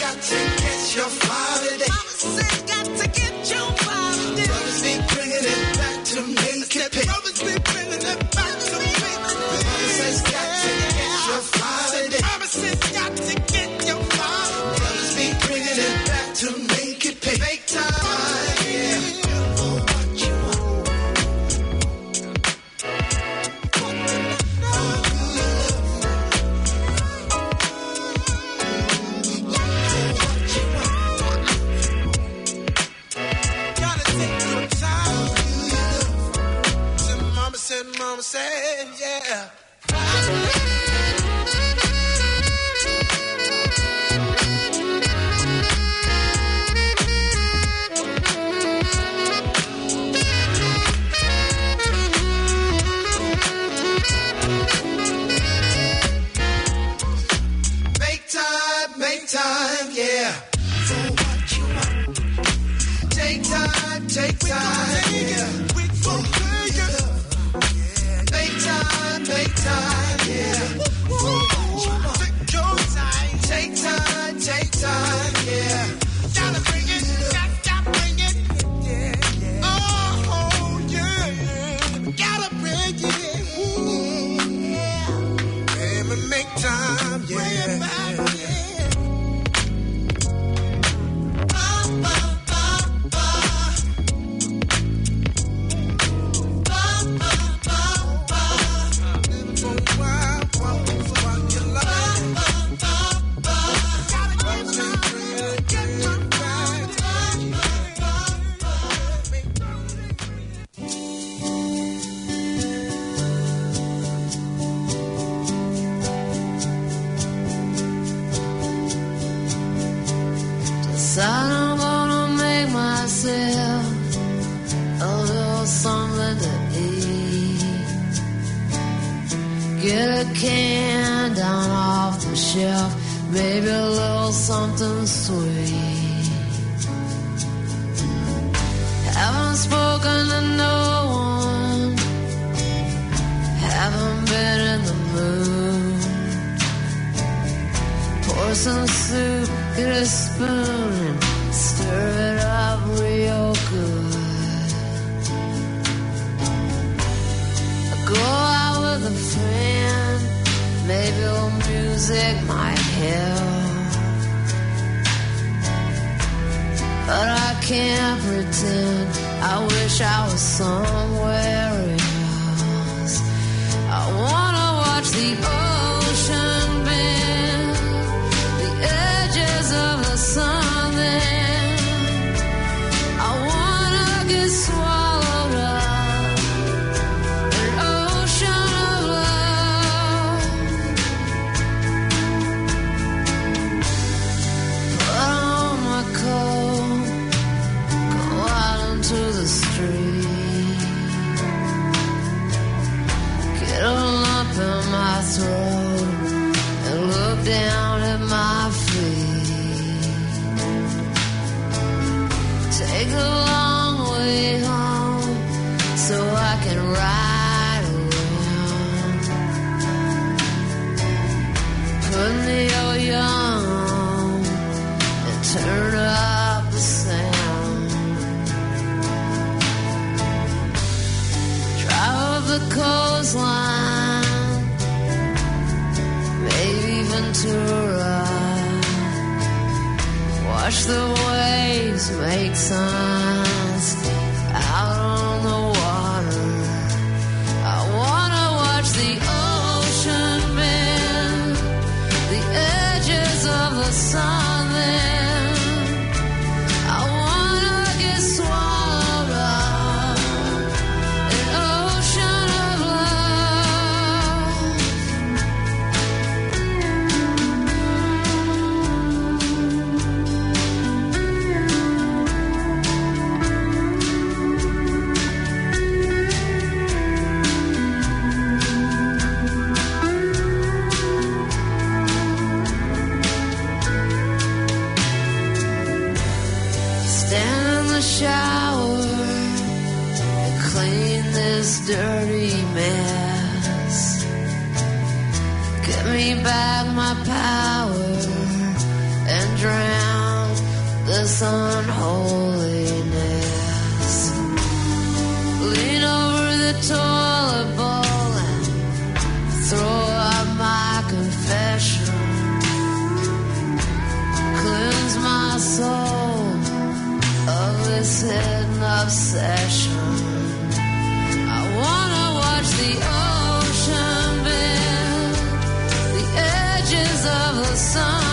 me back my power and drowns this unholiness. Lean over the toilet bowl and throw up my confession. Cleanse my soul of this hidden obsession. I wanna watch the ocean bend, the edges of the summit.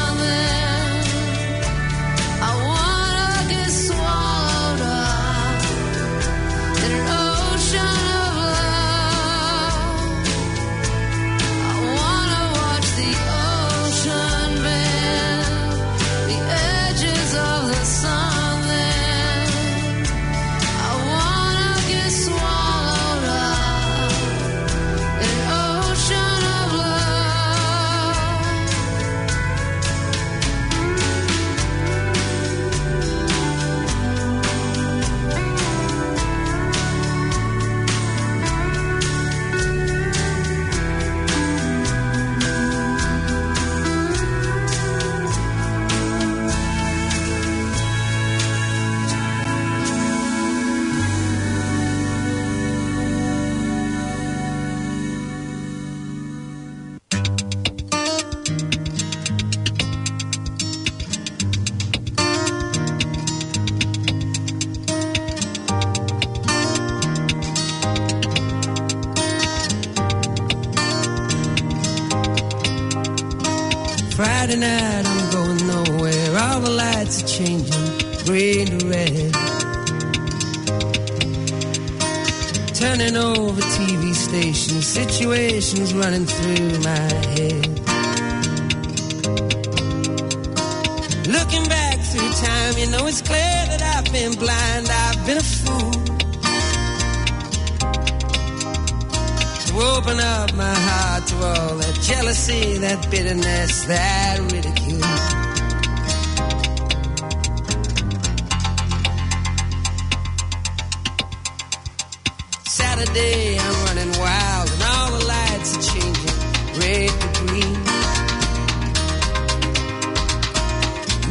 Friday night, I'm going nowhere. All the lights are changing, green to red. Turning over TV stations, situations running through my head. Looking back through time, you know it's clear that I've been blind, I've been a fool. To open up my heart to all that jealousy, that bitterness, that ridicule. Saturday, I'm running wild and all the lights are changing red to green.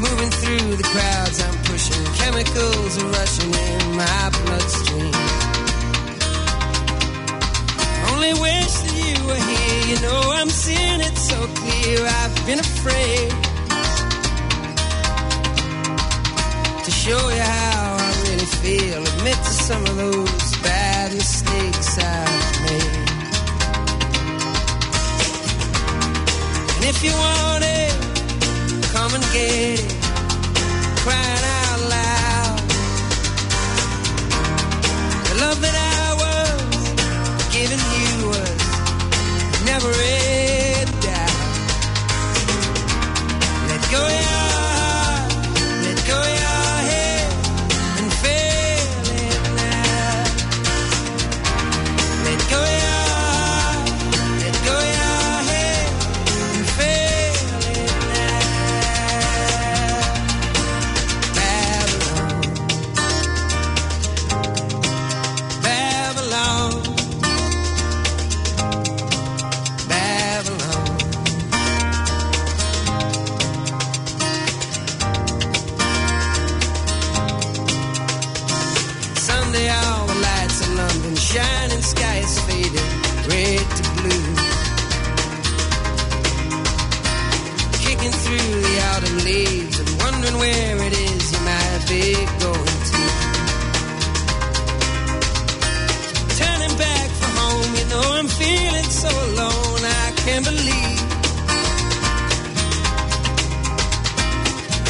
Moving through the crowds, I'm pushing chemicals are rushing in my bloodstream. Only wish that you were here. You know I'm seeing it so clear. I've been afraid to show you how I really feel. Admit to some of those bad mistakes I've made. And if you want it, come and get it. Crying out loud, the love that I was giving you was never in doubt. Let go of your heart, let go of your head, and feel it now. Let go of your heart, let go of your head, and feel it now. Babylon, Babylon, shining sky is fading red to blue. Kicking through the autumn leaves and wondering where it is you might be going to. Turning back for home, you know I'm feeling so alone, I can't believe.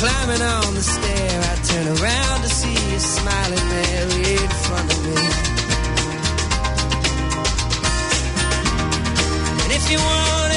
Climbing on the stair, I turn around to see you smiling there in front of me. If you want